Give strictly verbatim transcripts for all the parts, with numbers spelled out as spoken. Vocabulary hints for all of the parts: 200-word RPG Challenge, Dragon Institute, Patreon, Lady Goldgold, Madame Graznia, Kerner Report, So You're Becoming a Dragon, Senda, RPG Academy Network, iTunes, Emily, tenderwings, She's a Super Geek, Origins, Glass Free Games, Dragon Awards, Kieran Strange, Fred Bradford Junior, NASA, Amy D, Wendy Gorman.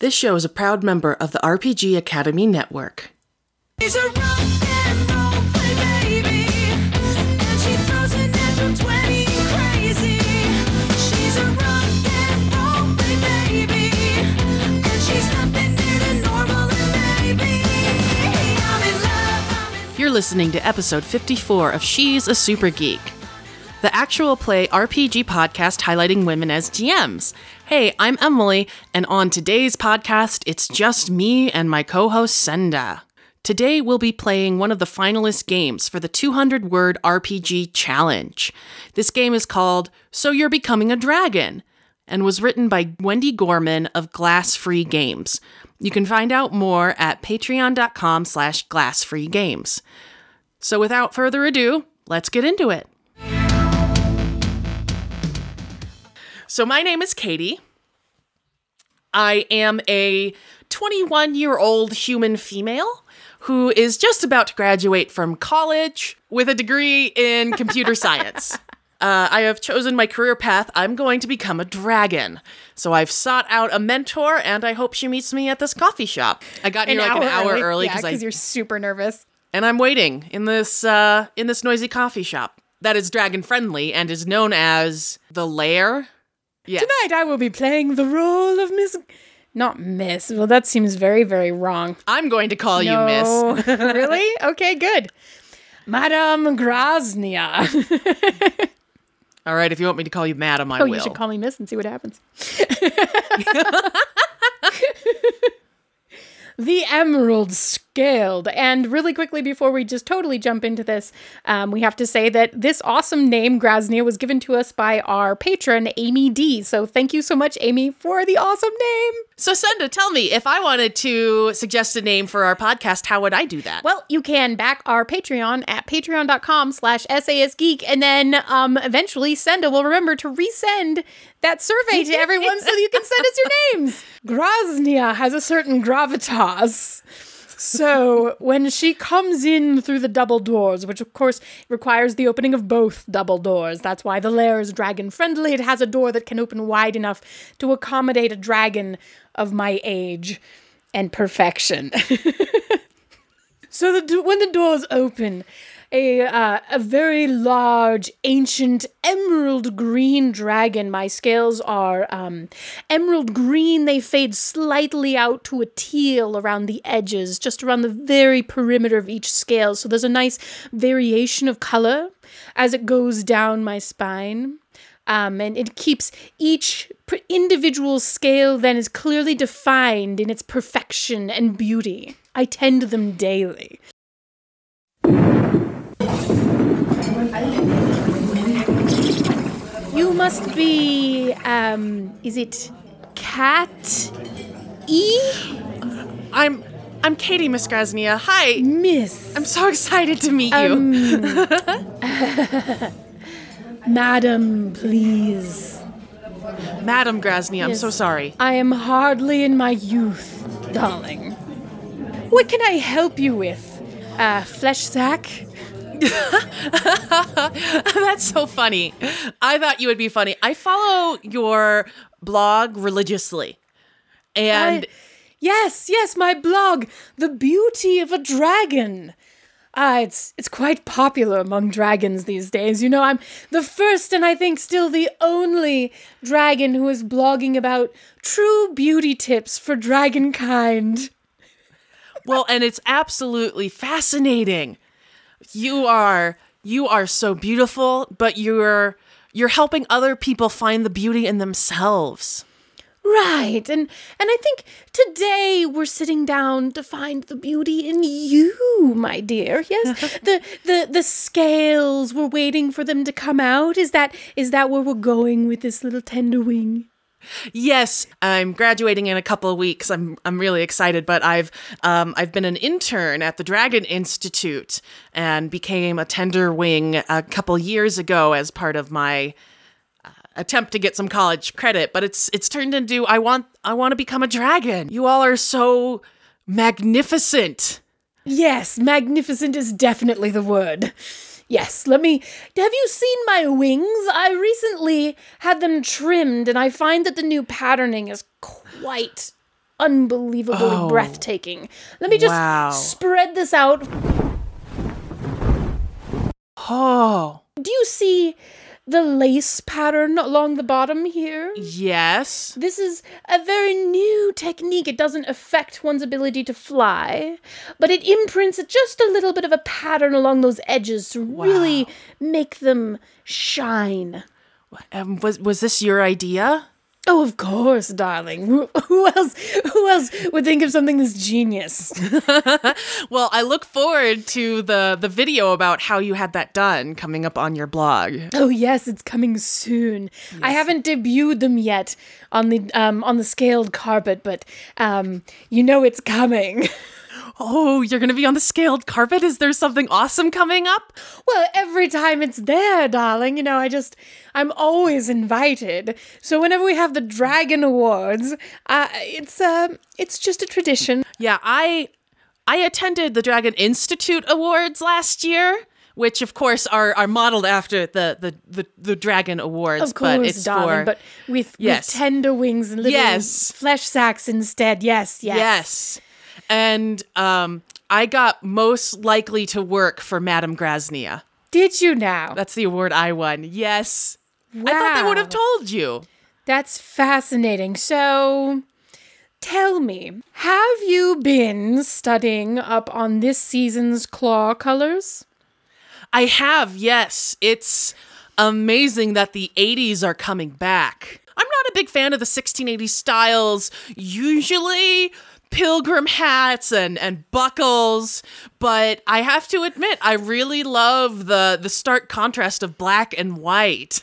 This show is a proud member of the R P G Academy Network. She's a rock and roll play baby, and she throws an Andrew twenty crazy. She's a rock and roll play baby, and she's nothing new to normal and baby. I'm in love, I'm in. You're listening to episode fifty-four of She's a Super Geek, the actual play R P G podcast highlighting women as G Ms. Hey, I'm Emily, and on today's podcast, it's just me and my co-host, Senda. Today, we'll be playing one of the finalist games for the two hundred word R P G Challenge. This game is called So You're Becoming a Dragon, and was written by Wendy Gorman of Glass Free Games. You can find out more at patreon.com slash glassfreegames. So without further ado, let's get into it. So my name is Katie. I am a twenty-one-year-old human female who is just about to graduate from college with a degree in computer science. Uh, I have chosen my career path. I'm going to become a dragon. So I've sought out a mentor, and I hope she meets me at this coffee shop. I got an here like hour an hour early. early yeah, because you're super nervous. And I'm waiting in this uh, in this noisy coffee shop that is dragon-friendly and is known as The Lair. Yes. Tonight I will be playing the role of Miss... Not Miss. Well, that seems very, very wrong. I'm going to call no. you Miss. Really? Okay, good. Madame Graznia. All right, if you want me to call you Madame, I oh, will. Oh, you should call me Miss and see what happens. The Emerald Scaled. And really quickly, before we just totally jump into this, um, we have to say that this awesome name, Graznia, was given to us by our patron, Amy D. So thank you so much, Amy, for the awesome name. So, Senda, tell me, if I wanted to suggest a name for our podcast, how would I do that? Well, you can back our Patreon at patreon.com slash sasgeek, and then um, eventually Senda will remember to resend that survey to everyone so that you can send us your names. Graznia has a certain gravitas. So when she comes in through the double doors, which of course requires the opening of both double doors, that's why the lair is dragon friendly. It has a door that can open wide enough to accommodate a dragon of my age and perfection. So the, when the doors open, a uh, a very large, ancient, emerald green dragon. My scales are um, emerald green. They fade slightly out to a teal around the edges, just around the very perimeter of each scale. So there's a nice variation of color as it goes down my spine. Um, and it keeps each individual scale then is clearly defined in its perfection and beauty. I tend them daily. You must be, um, is it Cat E? I'm, I'm Katie, Miss Graznia. Hi. Miss. I'm so excited to meet um, you. Madam, please. Madam Graznia, I'm yes. so sorry. I am hardly in my youth, darling. What can I help you with? Uh, flesh sack? That's so funny. I thought you would be funny. I follow your blog religiously. And I, yes, yes, my blog, The Beauty of a Dragon. Uh, it's it's quite popular among dragons these days. You know, I'm the first and I think still the only dragon who is blogging about true beauty tips for dragonkind. Well, and it's absolutely fascinating. You are you are so beautiful, but you're you're helping other people find the beauty in themselves. Right. And and I think today we're sitting down to find the beauty in you, my dear. Yes. the the the scales, we're waiting for them to come out. Is that is that where we're going with this little tender wing? Yes, I'm graduating in a couple of weeks. I'm I'm really excited, but I've um, I've been an intern at the Dragon Institute and became a tender wing a couple years ago as part of my uh, attempt to get some college credit. But it's it's turned into I want I want to become a dragon. You all are so magnificent. Yes, magnificent is definitely the word. Yes, let me... Have you seen my wings? I recently had them trimmed, and I find that the new patterning is quite unbelievably oh, breathtaking. Let me just wow. spread this out. Oh. Do you see the lace pattern along the bottom here? Yes. This is a very new technique. It doesn't affect one's ability to fly, but it imprints just a little bit of a pattern along those edges to wow. really make them shine. Um, was was this your idea? Oh, of course, darling. Who, who else? Who else would think of something this genius? Well, I look forward to the the video about how you had that done coming up on your blog. Oh yes, it's coming soon. Yes. I haven't debuted them yet on the um, on the scaled carpet, but um, you know it's coming. Oh, you're going to be on the scaled carpet? Is there something awesome coming up? Well, every time it's there, darling, you know, I just, I'm always invited. So whenever we have the Dragon Awards, uh, it's uh, it's just a tradition. Yeah, I, I attended the Dragon Institute Awards last year, which, of course, are, are modeled after the, the, the, the Dragon Awards. Of course, but it's darling, for, but with, yes. with tender wings and little yes. flesh sacks instead. Yes, yes. Yes. And um, I got most likely to work for Madame Graznia. Did you now? That's the award I won. Yes. Wow. I thought they would have told you. That's fascinating. So tell me, have you been studying up on this season's claw colors? I have, yes. It's amazing that the eighties are coming back. I'm not a big fan of the sixteen eighties styles. Usually pilgrim hats and, and buckles, but I have to admit, I really love the, the stark contrast of black and white.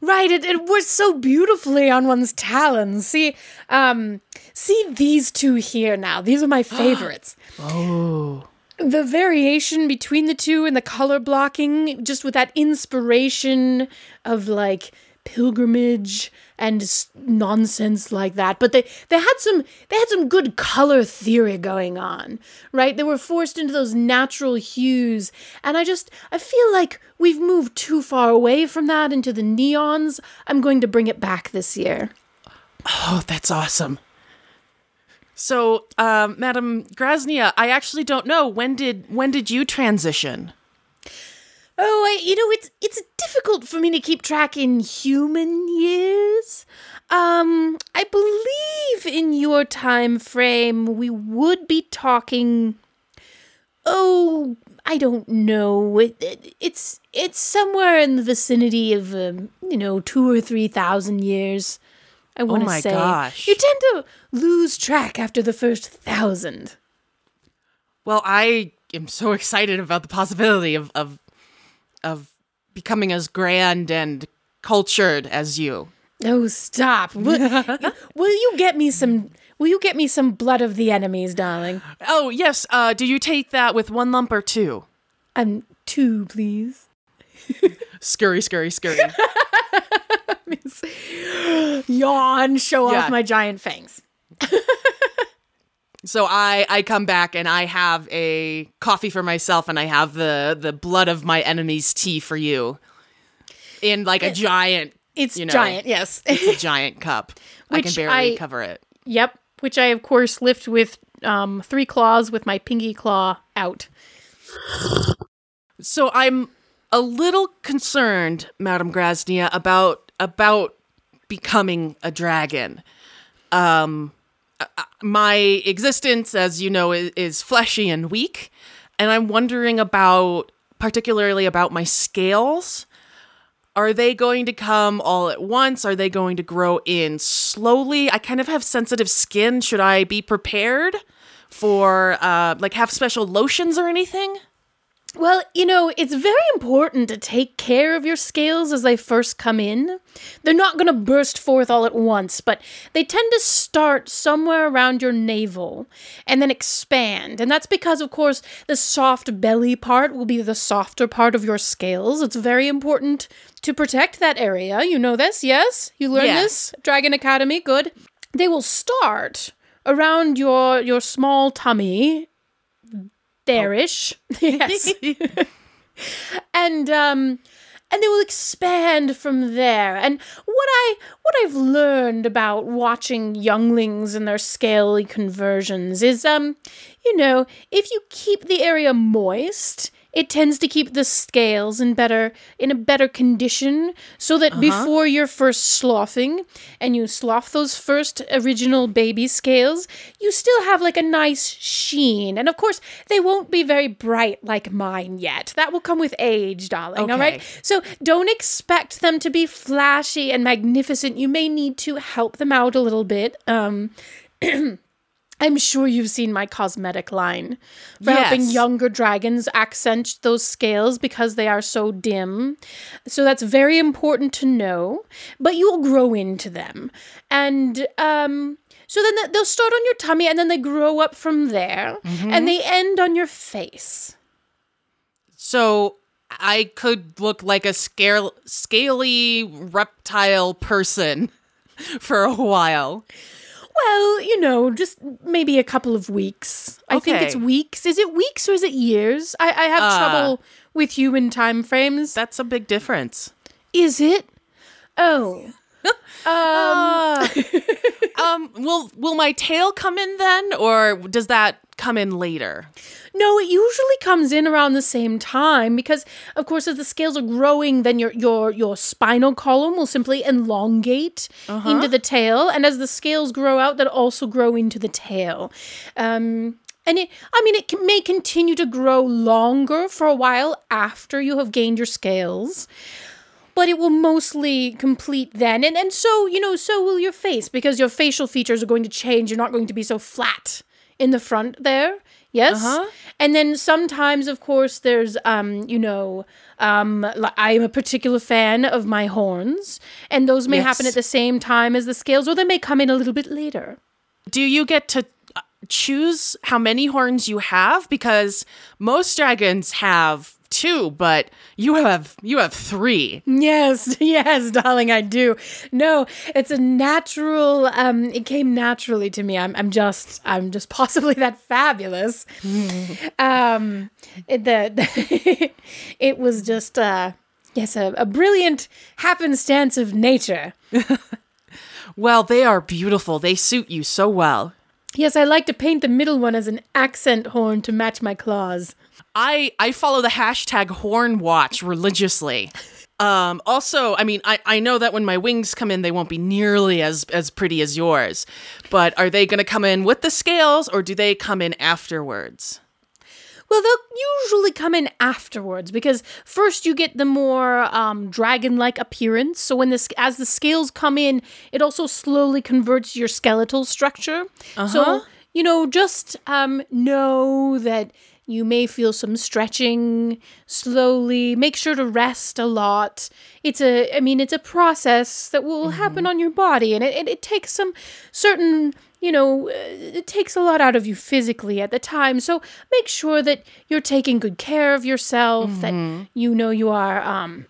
Right, it, it works so beautifully on one's talons. See, um, see these two here now. These are my favorites. Oh. The variation between the two and the color blocking, just with that inspiration of, like, pilgrimage and nonsense like that, but they they had some they had some good color theory going on, right? They were forced into those natural hues, and I just I feel like we've moved too far away from that into the neons. I'm going to bring it back this year. Oh, that's awesome. So, um, Madame Graznia, I actually don't know when did when did you transition? Oh, I, you know, it's it's difficult for me to keep track in human years. Um, I believe in your time frame we would be talking, oh, I don't know. It, it, it's it's somewhere in the vicinity of, um, you know, two or three thousand years, I want to say. Oh, my say. gosh. You tend to lose track after the first thousand. Well, I am so excited about the possibility of... of of becoming as grand and cultured as you. Oh, stop. Will, will you get me some will you get me some blood of the enemies, darling? Oh, yes. Uh, do you take that with one lump or two? Um, two, please. Scurry, scurry, scurry. Yawn, show yeah. off my giant fangs. So I, I come back and I have a coffee for myself and I have the, the blood of my enemy's tea for you in like a giant. It's you know, giant, yes. It's a giant cup. I can barely I, cover it. Yep, which I, of course, lift with um, three claws with my pinky claw out. So I'm a little concerned, Madame Graznia, about, about becoming a dragon. Um... Uh, my existence, as you know, is, is fleshy and weak, and I'm wondering about, particularly about my scales. Are they going to come all at once? Are they going to grow in slowly? I kind of have sensitive skin. Should I be prepared for, uh, like, have special lotions or anything? Well, you know, it's very important to take care of your scales as they first come in. They're not going to burst forth all at once, but they tend to start somewhere around your navel and then expand. And that's because, of course, the soft belly part will be the softer part of your scales. It's very important to protect that area. You know this, yes? You learned yeah. this? Dragon Academy, good. They will start around your, your small tummy. There-ish. Yes. and um and they will expand from there. And what I what I've learned about watching younglings and their scaly conversions is, um, you know, if you keep the area moist, it tends to keep the scales in better in a better condition, so that uh-huh. before your first sloughing, and you slough those first original baby scales, you still have like a nice sheen. And of course, they won't be very bright like mine yet. That will come with age, darling, okay. all right? So don't expect them to be flashy and magnificent. You may need to help them out a little bit. Um I'm sure you've seen my cosmetic line for yes. helping younger dragons accent those scales because they are so dim. So that's very important to know, but you will grow into them. And um, so then they'll start on your tummy, and then they grow up from there, mm-hmm. and they end on your face. So I could look like a scale- scaly reptile person for a while. Well, you know, just maybe a couple of weeks. Okay. I think it's weeks. Is it weeks or is it years? I, I have uh, trouble with human time frames. That's a big difference. Is it? Oh. um. Uh, um. Will Will my tail come in then, or does that come in later? No, it usually comes in around the same time because, of course, as the scales are growing, then your your your spinal column will simply elongate uh-huh. into the tail, and as the scales grow out, that also grow into the tail. Um, and it, I mean, it can, may continue to grow longer for a while after you have gained your scales. But it will mostly complete then. And and so, you know, so will your face, because your facial features are going to change. You're not going to be so flat in the front there. Yes? Uh-huh. And then sometimes, of course, there's, um, you know, um, I'm a particular fan of my horns. And those may yes. happen at the same time as the scales, or they may come in a little bit later. Do you get to choose how many horns you have? Because most dragons have two, but you have you have three. Yes, yes, darling, I do. No, it's a natural. Um, it came naturally to me. I'm, I'm just, I'm just possibly that fabulous. um, it, the, the it was just, uh, yes, a, a brilliant happenstance of nature. Well, they are beautiful. They suit you so well. Yes, I like to paint the middle one as an accent horn to match my claws. I, I follow the hashtag hornwatch religiously. Um, also, I mean, I, I know that when my wings come in, they won't be nearly as, as pretty as yours. But are they going to come in with the scales, or do they come in afterwards? Well, they'll usually come in afterwards, because first you get the more um, dragon-like appearance. So when the, as the scales come in, it also slowly converts your skeletal structure. Uh-huh. So, you know, just um, know that you may feel some stretching slowly. Make sure to rest a lot. It's a, I mean, it's a process that will mm-hmm. happen on your body, and it, it, it takes some certain... You know, it takes a lot out of you physically at the time. So make sure that you're taking good care of yourself, mm-hmm. that you know you are um,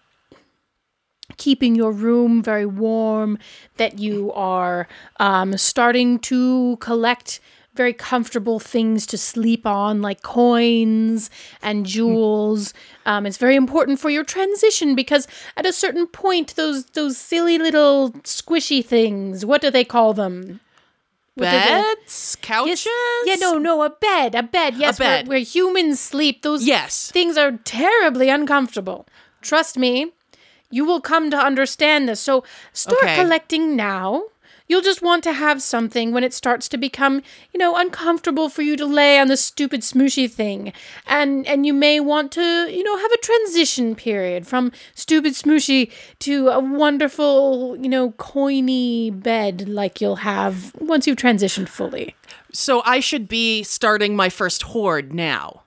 keeping your room very warm, that you are um, starting to collect very comfortable things to sleep on, like coins and jewels. Um, it's very important for your transition, because at a certain point, those those silly little squishy things, what do they call them? Beds? Couches? Yes. Yeah, no, no, a bed, a bed, yes, a bed. Where, where humans sleep. Those yes. things are terribly uncomfortable. Trust me, you will come to understand this. So start okay. collecting now. You'll just want to have something when it starts to become, you know, uncomfortable for you to lay on this stupid smooshy thing. And and you may want to, you know, have a transition period from stupid smooshy to a wonderful, you know, coiny bed like you'll have once you've transitioned fully. So I should be starting my first hoard now.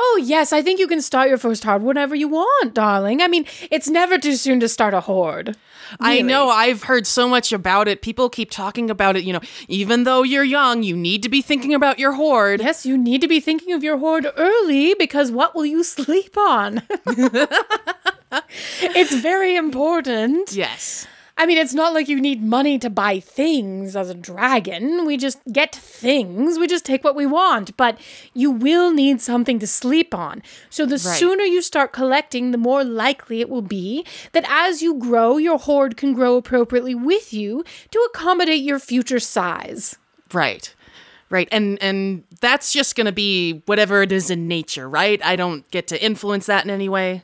Oh, yes, I think you can start your first hoard whenever you want, darling. I mean, it's never too soon to start a hoard. Really. I know, I've heard so much about it. People keep talking about it, you know, even though you're young, you need to be thinking about your hoard. Yes, you need to be thinking of your hoard early, because what will you sleep on? It's very important. Yes. I mean, it's not like you need money to buy things as a dragon. We just get things. We just take what we want. But you will need something to sleep on. So the right. sooner you start collecting, the more likely it will be that as you grow, your hoard can grow appropriately with you to accommodate your future size. Right. Right. And and that's just going to be whatever it is in nature, right? I don't get to influence that in any way.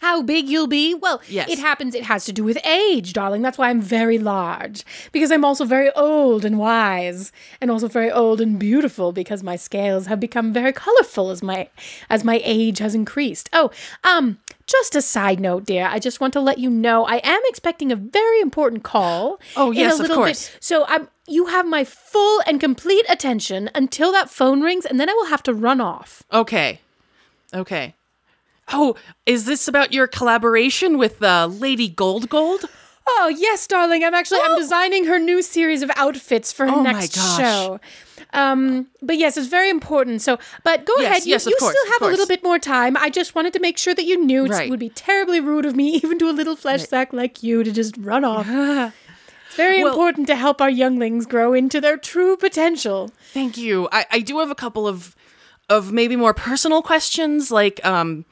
How big you'll be? Well, yes. It happens. It has to do with age, darling. That's why I'm very large, because I'm also very old and wise, and also very old and beautiful, because my scales have become very colorful as my as my age has increased. Oh, um, just a side note, dear. I just want to let you know I am expecting a very important call. Oh, yes, in a little of course. Bit. So I'm. You have my full and complete attention until that phone rings, and then I will have to run off. Okay. Okay. Oh, is this about your collaboration with uh, Lady Goldgold? Oh, yes, darling. I'm actually oh. I'm designing her new series of outfits for her oh next my gosh. show. Um, but yes, it's very important. So, but go yes, ahead. Yes, you, you course, still have a little bit more time. I just wanted to make sure that you knew right. It would be terribly rude of me, even to a little flesh sack right. like you, to just run off. It's very well, important to help our younglings grow into their true potential. Thank you. I, I do have a couple of of maybe more personal questions, like um.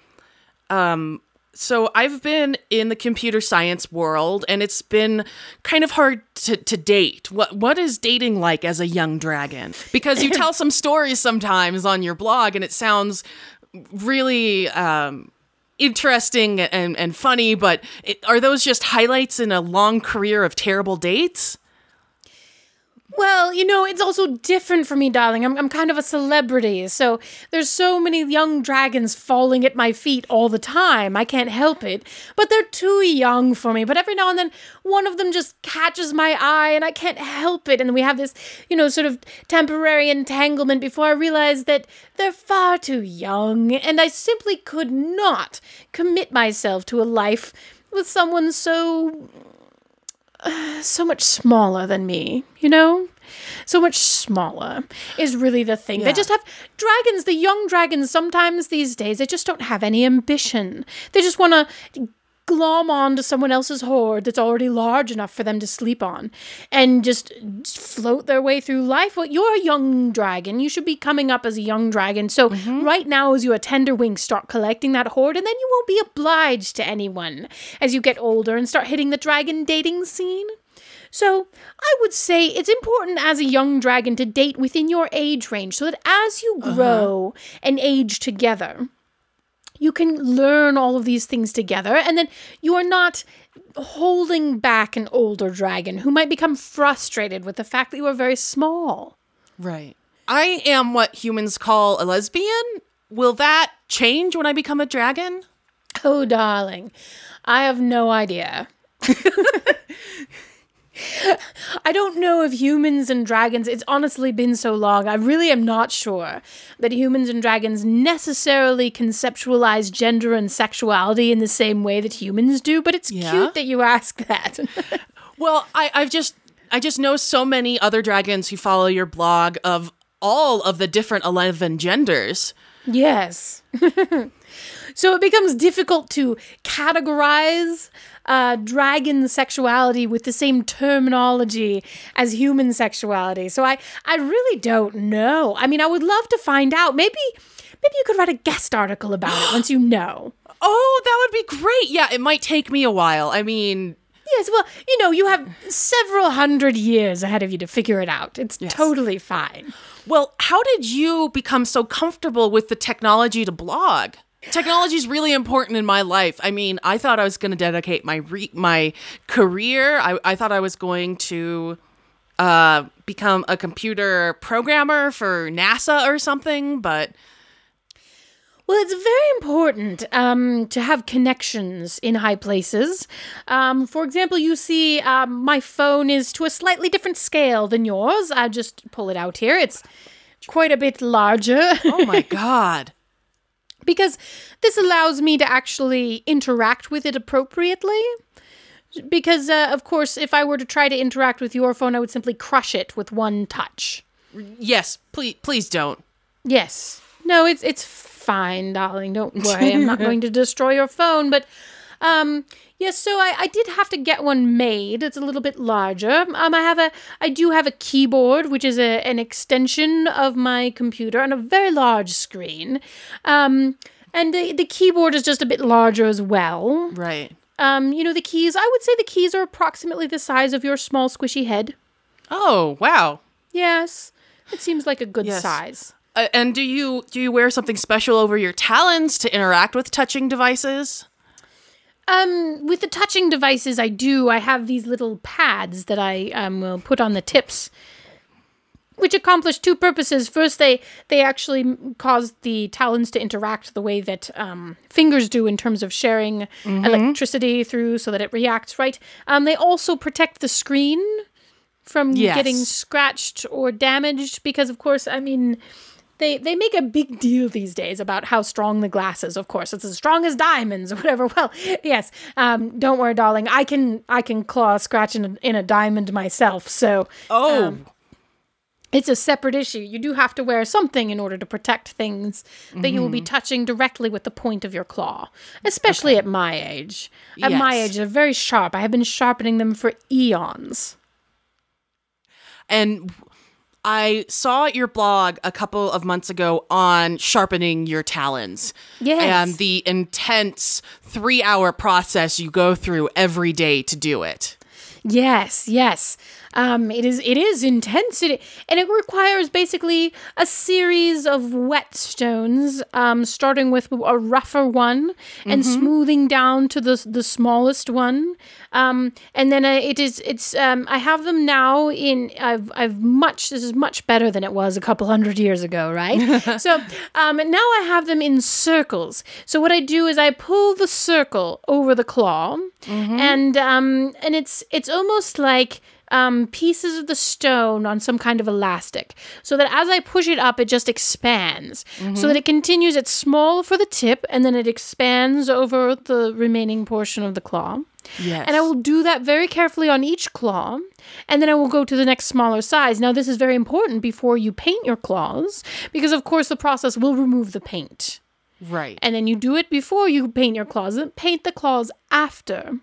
Um, so I've been in the computer science world, and it's been kind of hard to, to date. What What is dating like as a young dragon? Because you tell some stories sometimes on your blog, and it sounds really um, interesting and, and funny, but it, are those just highlights in a long career of terrible dates? Well, you know, it's also different for me, darling. I'm I'm kind of a celebrity, so there's so many young dragons falling at my feet all the time. I can't help it. But they're too young for me. But every now and then, one of them just catches my eye, and I can't help it. And we have this, you know, sort of temporary entanglement before I realize that they're far too young, and I simply could not commit myself to a life with someone so... Uh, so much smaller than me, you know? So much smaller is really the thing. Yeah. They just have dragons, the young dragons, sometimes these days, they just don't have any ambition. They just want to glom on to someone else's hoard that's already large enough for them to sleep on and just float their way through life. Well, you're a young dragon. You should be coming up as a young dragon. So mm-hmm. right now, as you are tender wings, start collecting that hoard, and then you won't be obliged to anyone as you get older and start hitting the dragon dating scene. So I would say it's important as a young dragon to date within your age range so that as you grow uh-huh. and age together, you can learn all of these things together, and then you are not holding back an older dragon who might become frustrated with the fact that you are very small. Right. I am what humans call a lesbian. Will that change when I become a dragon? Oh, darling, I have no idea. I don't know if humans and dragons, it's honestly been so long, I really am not sure that humans and dragons necessarily conceptualize gender and sexuality in the same way that humans do, but it's yeah. cute that you ask that. Well, I, I've just, I just know so many other dragons who follow your blog of all of the different eleven genders. Yes. So it becomes difficult to categorize uh, dragon sexuality with the same terminology as human sexuality. So I, I really don't know. I mean, I would love to find out. Maybe maybe you could write a guest article about it once you know. Oh, that would be great. Yeah, it might take me a while. I mean... Yes, well, you know, you have several hundred years ahead of you to figure it out. It's yes. totally fine. Well, how did you become so comfortable with the technology to blog? Technology is really important in my life. I mean, I thought I was going to dedicate my re- my career. I, I thought I was going to uh, become a computer programmer for NASA or something, but... Well, it's very important um, to have connections in high places. Um, for example, you see um, my phone is to a slightly different scale than yours. I'll just pull it out here. It's quite a bit larger. Oh, my God. Because this allows me to actually interact with it appropriately. Because, uh, of course, if I were to try to interact with your phone, I would simply crush it with one touch. Yes, please, please don't. Yes. No, it's it's fine, darling. Don't worry. I'm not going to destroy your phone. But Um, yes, yeah, so I, I did have to get one made. It's a little bit larger. Um, I have a, I do have a keyboard, which is a, an extension of my computer, and a very large screen. Um, and the, the keyboard is just a bit larger as well. Right. Um, you know, the keys, I would say the keys are approximately the size of your small squishy head. Oh, wow. Yes. It seems like a good yes. size. Uh, and do you do you wear something special over your talons to interact with touching devices? Um, with the touching devices, I do. I have these little pads that I um, will put on the tips, which accomplish two purposes. First, they they actually cause the talons to interact the way that um, fingers do in terms of sharing mm-hmm. electricity through so that it reacts, right? Um, they also protect the screen from yes. getting scratched or damaged because, of course, I mean... They they make a big deal these days about how strong the glass is. Of course, it's as strong as diamonds or whatever. Well, yes. Um, don't worry, darling. I can I can claw a scratch in a, in a diamond myself. So oh, um, it's a separate issue. You do have to wear something in order to protect things mm-hmm. that you will be touching directly with the point of your claw, especially okay. at my age. At yes. my age, they're very sharp. I have been sharpening them for eons. And. I saw your blog a couple of months ago on sharpening your talons. Yes. And the intense three-hour process you go through every day to do it. Yes, yes. Um, it is it is intense, it, and it requires basically a series of whetstones, um, starting with a rougher one and mm-hmm. smoothing down to the the smallest one. Um, and then uh, it is it's um, I have them now in I've I've much this is much better than it was a couple hundred years ago, right? so um, now I have them in circles. So what I do is I pull the circle over the claw, mm-hmm. and um, and it's it's almost like Um, pieces of the stone on some kind of elastic, so that as I push it up, it just expands, mm-hmm. so that it continues. It's small for the tip, and then it expands over the remaining portion of the claw. Yes. And I will do that very carefully on each claw, and then I will go to the next smaller size. Now, this is very important before you paint your claws, because, of course, the process will remove the paint. Right. And then you do it before you paint your claws. Paint the claws after.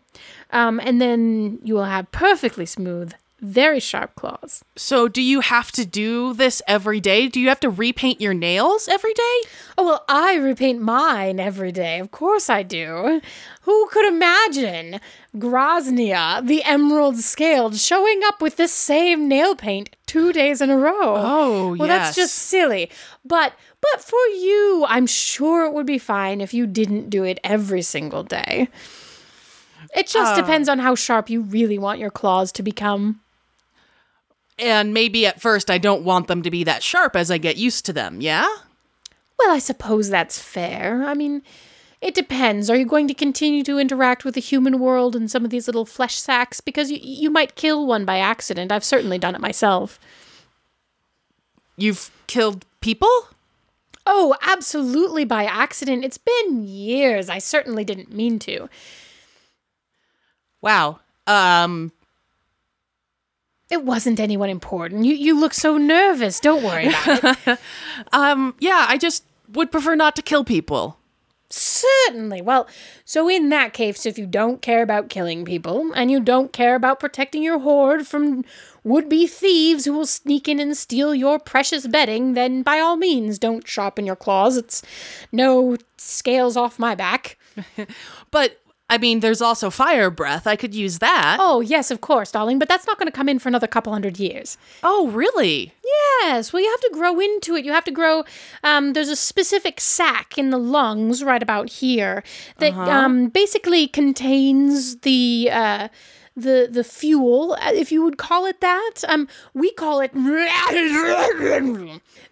Um, and then you will have perfectly smooth, very sharp claws. So do you have to do this every day? Do you have to repaint your nails every day? Oh, well, I repaint mine every day. Of course I do. Who could imagine Graznia, the emerald scaled, showing up with this same nail paint two days in a row? Oh, well, yes. Well, that's just silly. But... But for you, I'm sure it would be fine if you didn't do it every single day. It just uh, depends on how sharp you really want your claws to become. And maybe at first I don't want them to be that sharp as I get used to them, yeah? Well, I suppose that's fair. I mean, it depends. Are you going to continue to interact with the human world and some of these little flesh sacks? Because you, you might kill one by accident. I've certainly done it myself. You've killed people? Oh, absolutely by accident. It's been years. I certainly didn't mean to. Wow. Um. It wasn't anyone important. You you look so nervous. Don't worry about it. um. Yeah, I just would prefer not to kill people. Certainly. Well, so in that case, if you don't care about killing people and you don't care about protecting your hoard from would-be thieves who will sneak in and steal your precious bedding, then by all means, don't sharpen your claws. It's no scales off my back. But, I mean, there's also fire breath. I could use that. Oh, yes, of course, darling. But that's not going to come in for another couple hundred years. Oh, really? Yes, well, you have to grow into it. You have to grow, um, there's a specific sac in the lungs right about here that uh-huh. um, basically contains the, uh, the the fuel, if you would call it that. Um, we call it,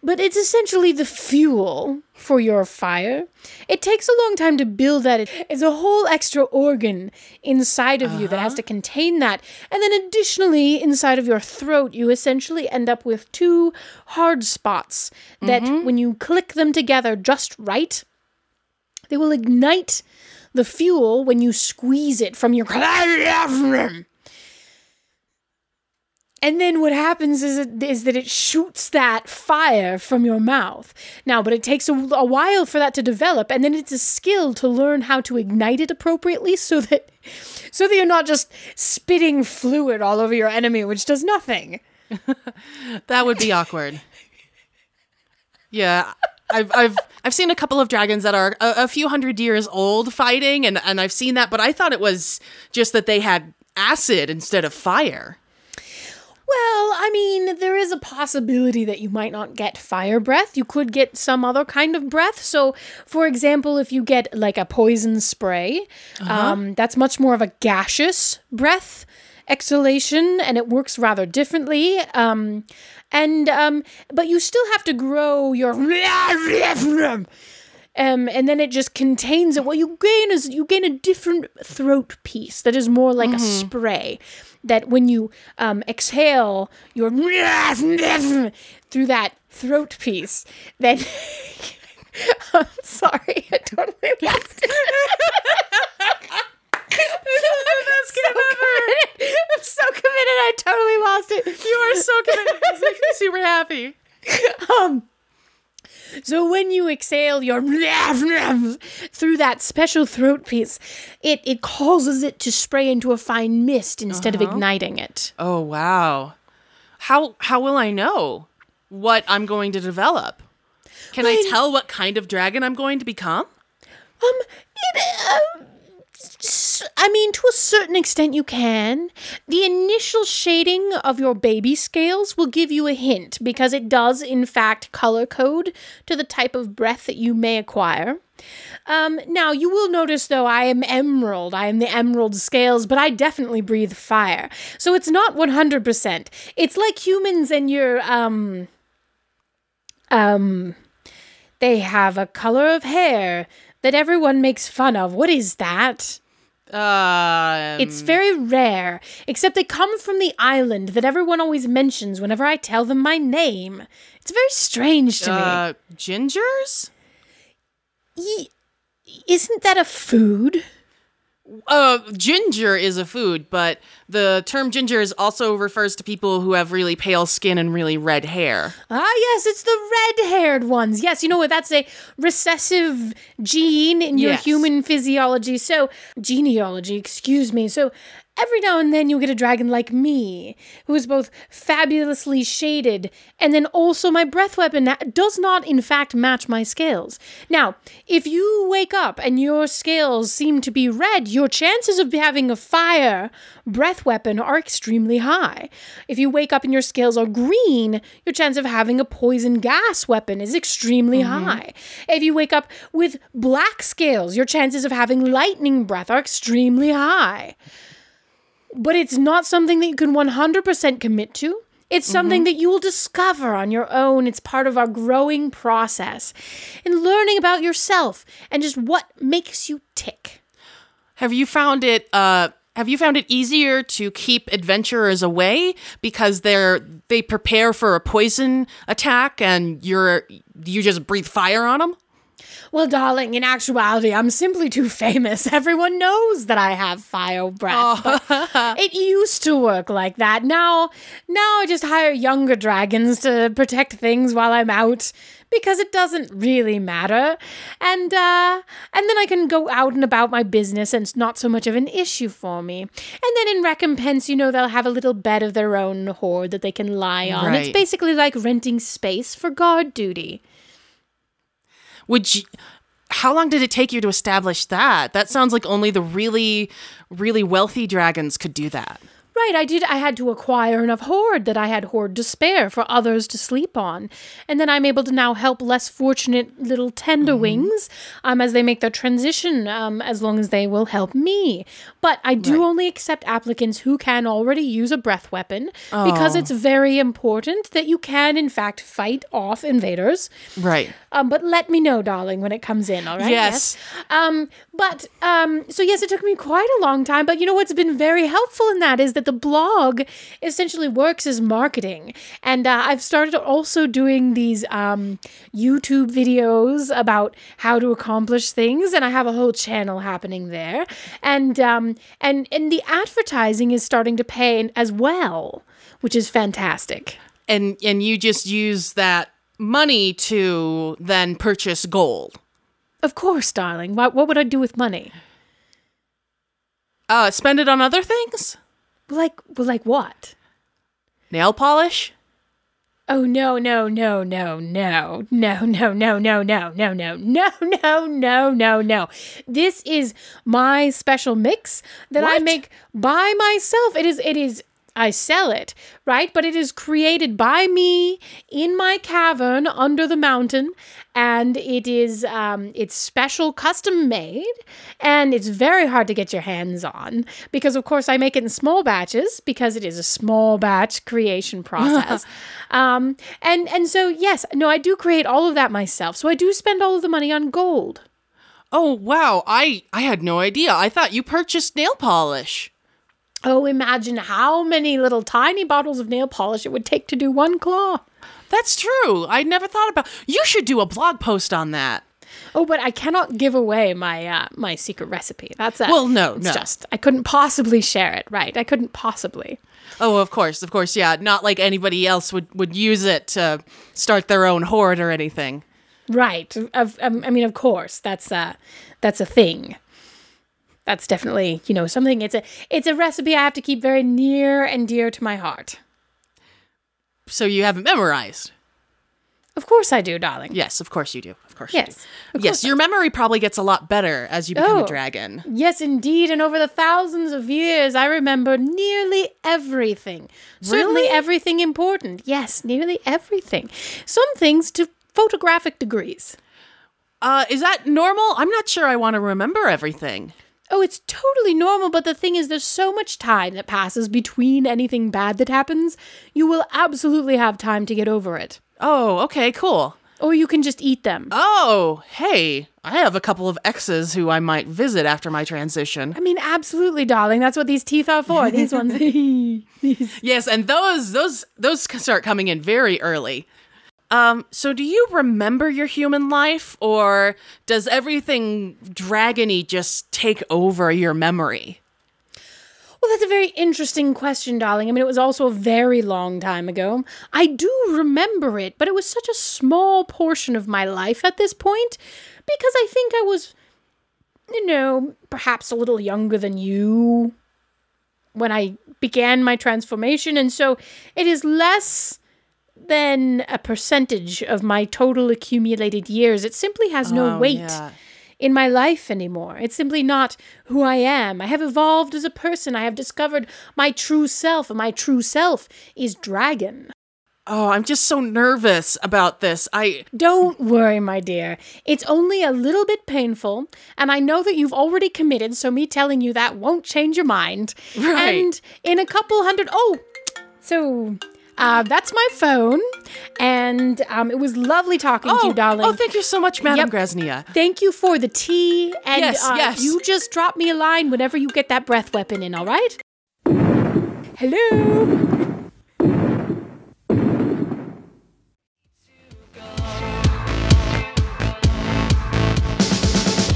but it's essentially the fuel for your fire. It takes a long time to build that. It's a whole extra organ inside of uh-huh. you that has to contain that. And then additionally, inside of your throat, you essentially end up with two hard spots that mm-hmm. when you click them together just right, they will ignite the fuel when you squeeze it from your... And then what happens is, it, is that it shoots that fire from your mouth. Now, but it takes a, a while for that to develop, and then it's a skill to learn how to ignite it appropriately so that so that you're not just spitting fluid all over your enemy, which does nothing. That would be awkward. Yeah. I've I've I've seen a couple of dragons that are a, a few hundred years old fighting, and, and I've seen that, but I thought it was just that they had acid instead of fire. Well, I mean, there is a possibility that you might not get fire breath. You could get some other kind of breath. So, for example, if you get like a poison spray, uh-huh. um, that's much more of a gaseous breath exhalation, and it works rather differently. Um, and um, but you still have to grow your... Um, and then it just contains it. What you gain is you gain a different throat piece that is more like mm-hmm. a spray. That when you um, exhale your through that throat piece, then I'm sorry, I totally lost it. I'm so committed. I'm so committed. I totally lost it. You are so committed. This makes me super happy. Um. So when you exhale your through that special throat piece, it, it causes it to spray into a fine mist instead uh-huh. of igniting it. Oh, wow. How how will I know what I'm going to develop? Can when, I tell what kind of dragon I'm going to become? Um, it, um, I mean, to a certain extent you can. The initial shading of your baby scales will give you a hint, because it does, in fact, color code to the type of breath that you may acquire. Um, now, you will notice, though, I am emerald. I am the emerald scales, but I definitely breathe fire. So it's not one hundred percent. It's like humans and your, um... Um... They have a color of hair that everyone makes fun of. What is that? Um, it's very rare, except they come from the island that everyone always mentions whenever I tell them my name. It's very strange to uh, me. Gingers? Y- isn't that a food? Uh, ginger is a food, but the term ginger is also refers to people who have really pale skin and really red hair. Ah, yes, it's the red-haired ones. Yes, you know what? That's a recessive gene in your yes. human physiology. So, genealogy, excuse me. So, every now and then you'll get a dragon like me, who is both fabulously shaded, and then also my breath weapon does not, in fact, match my scales. Now, if you wake up and your scales seem to be red, your chances of having a fire breath weapon are extremely high. If you wake up and your scales are green, your chance of having a poison gas weapon is extremely mm-hmm. high. If you wake up with black scales, your chances of having lightning breath are extremely high. But it's not something that you can one hundred percent commit to. It's something mm-hmm. that you will discover on your own. It's part of our growing process and learning about yourself and just what makes you tick. Have you found it uh, have you found it easier to keep adventurers away because they're they prepare for a poison attack and you're you just breathe fire on them? Well, darling, in actuality, I'm simply too famous. Everyone knows that I have fire breath. Oh. But it used to work like that. Now, now I just hire younger dragons to protect things while I'm out, because it doesn't really matter. And uh, and then I can go out and about my business, and it's not so much of an issue for me. And then in recompense, you know, they'll have a little bed of their own hoard that they can lie on. Right. It's basically like renting space for guard duty. Would you, how long did it take you to establish that? That sounds like only the really, really wealthy dragons could do that. Right, I did. I had to acquire enough hoard that I had hoard to spare for others to sleep on. And then I'm able to now help less fortunate little tenderwings mm-hmm. um, as they make their transition, um, as long as they will help me. But I do right. only accept applicants who can already use a breath weapon oh. because it's very important that you can, in fact, fight off invaders. Right. Um, but let me know, darling, when it comes in, all right? Yes. yes. Um, but, um, so yes, it took me quite a long time. But you know what's been very helpful in that is that the blog essentially works as marketing. And uh, I've started also doing these um, YouTube videos about how to accomplish things. And I have a whole channel happening there. And um, and, and the advertising is starting to pay as well, which is fantastic. And and you just use that money to then purchase gold. Of course, darling. What, what would I do with money? Uh, spend it on other things? Like, like what? Nail polish? Oh, no, no, no, no, no, no, no, no, no, no, no, no, no, no, no, no, no. This is my special mix that I make by myself. It is, it is, I sell it, right? But it is created by me in my cavern under the mountain. And it is, um, it's special custom made. And it's very hard to get your hands on because, of course, I make it in small batches because it is a small batch creation process. Um, and, and so, yes, no, I do create all of that myself. So I do spend all of the money on gold. Oh, wow. I, I had no idea. I thought you purchased nail polish. Oh, imagine how many little tiny bottles of nail polish it would take to do one claw. That's true. I never thought about... You should do a blog post on that. Oh, but I cannot give away my uh, my secret recipe. That's it. Well, no, it's no. just... I couldn't possibly share it, right? I couldn't possibly. Oh, of course. Of course, yeah. Not like anybody else would, would use it to start their own hoard or anything. Right. Of, um, I mean, of course. That's uh, that's a thing. That's definitely, you know, something. It's a it's a recipe I have to keep very near and dear to my heart. So you haven't memorized? Of course I do, darling. Yes, of course you do. Of course yes, you do. Yes, your memory probably gets a lot better as you become oh, a dragon. Yes, indeed. And over the thousands of years, I remember nearly everything. Really? Certainly everything important. Yes, nearly everything. Some things to photographic degrees. Uh, is that normal? I'm not sure I want to remember everything. Oh, it's totally normal, but the thing is there's so much time that passes between anything bad that happens, you will absolutely have time to get over it. Oh, okay, cool. Or you can just eat them. Oh, hey, I have a couple of exes who I might visit after my transition. I mean, absolutely, darling. That's what these teeth are for. These ones. These. Yes, and those those those start coming in very early. Um, so do you remember your human life, or does everything dragon-y just take over your memory? Well, that's a very interesting question, darling. I mean, it was also a very long time ago. I do remember it, but it was such a small portion of my life at this point, because I think I was, you know, perhaps a little younger than you when I began my transformation, and so it is less... than a percentage of my total accumulated years. It simply has no oh, weight yeah. in my life anymore. It's simply not who I am. I have evolved as a person. I have discovered my true self, and my true self is dragon. Oh, I'm just so nervous about this. I Don't worry, my dear. It's only a little bit painful, and I know that you've already committed, so me telling you that won't change your mind. Right. And in a couple hundred... Oh, so... Uh, that's my phone, and um, it was lovely talking oh, to you, darling. Oh, thank you so much, Madame yep. Graznia. Thank you for the tea, and yes, uh, yes. you just drop me a line whenever you get that breath weapon in, all right? Hello?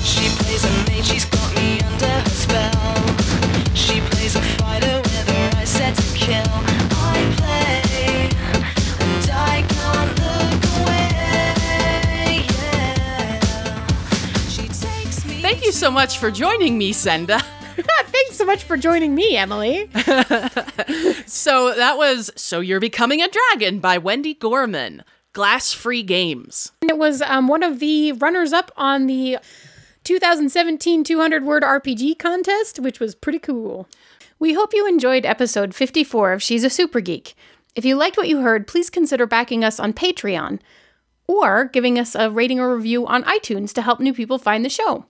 She plays a maid, she's got me under her spell. She plays a fighter with her eyes set to kill. Thank you so much for joining me, Senda. Thanks so much for joining me, Emily. So that was So You're Becoming a Dragon by Wendy Gorman, Glass Free Games. And it was um, one of the runners-up on the twenty seventeen two hundred word R P G contest, which was pretty cool. We hope you enjoyed episode fifty-four of She's a Super Geek. If you liked what you heard, please consider backing us on Patreon or giving us a rating or review on iTunes to help new people find the show.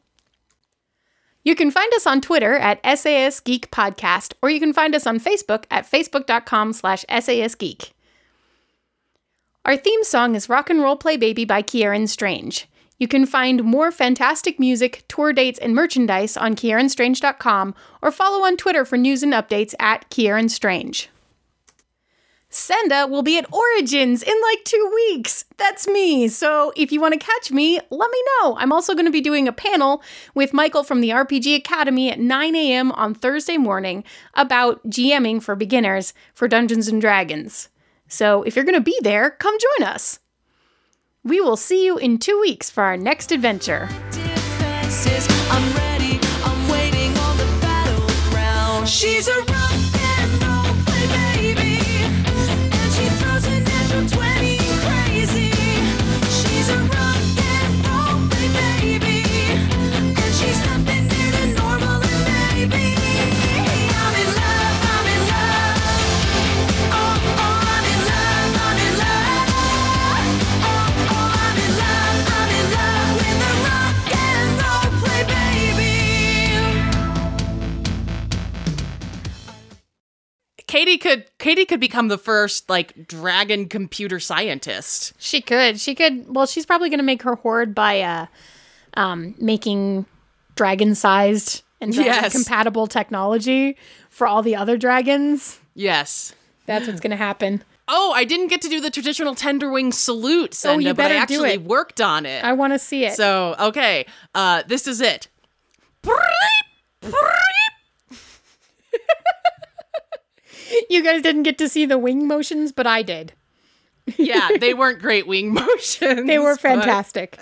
You can find us on Twitter at S A S Geek Podcast, or you can find us on Facebook at facebook.com slash SAS Geek. Our theme song is Rock and Roll Play Baby by Kieran Strange. You can find more fantastic music, tour dates, and merchandise on kieran strange dot com, or follow on Twitter for news and updates at Kieran Strange. Senda will be at Origins in like two weeks. That's me. So if you want to catch me, let me know. I'm also going to be doing a panel with Michael from the R P G Academy at nine a.m. on Thursday morning about GMing for beginners for Dungeons and Dragons. So if you're going to be there, come join us. We will see you in two weeks for our next adventure. Defenses, I'm ready, I'm waiting on the battleground. She's a rock and roll play baby, and she throws a natural twenty crazy. She's a rock and roll play baby, and she's nothing new to normal and maybe. I'm in love, I'm in love. Oh, oh, I'm in love, I'm in love. Oh, oh, I'm in love, I'm in love with a rock and roll play baby. Katie could Katie could become the first like dragon computer scientist. She could. She could. Well, she's probably going to make her horde by uh, um, making dragon-sized and Yes. dragon-compatible technology for all the other dragons. Yes. That's what's going to happen. Oh, I didn't get to do the traditional tenderwing salute, Senda, you but I better do actually it. worked on it. I want to see it. So, okay, uh, this is it. You guys didn't get to see the wing motions, but I did. Yeah, they weren't great wing motions. They were but- fantastic.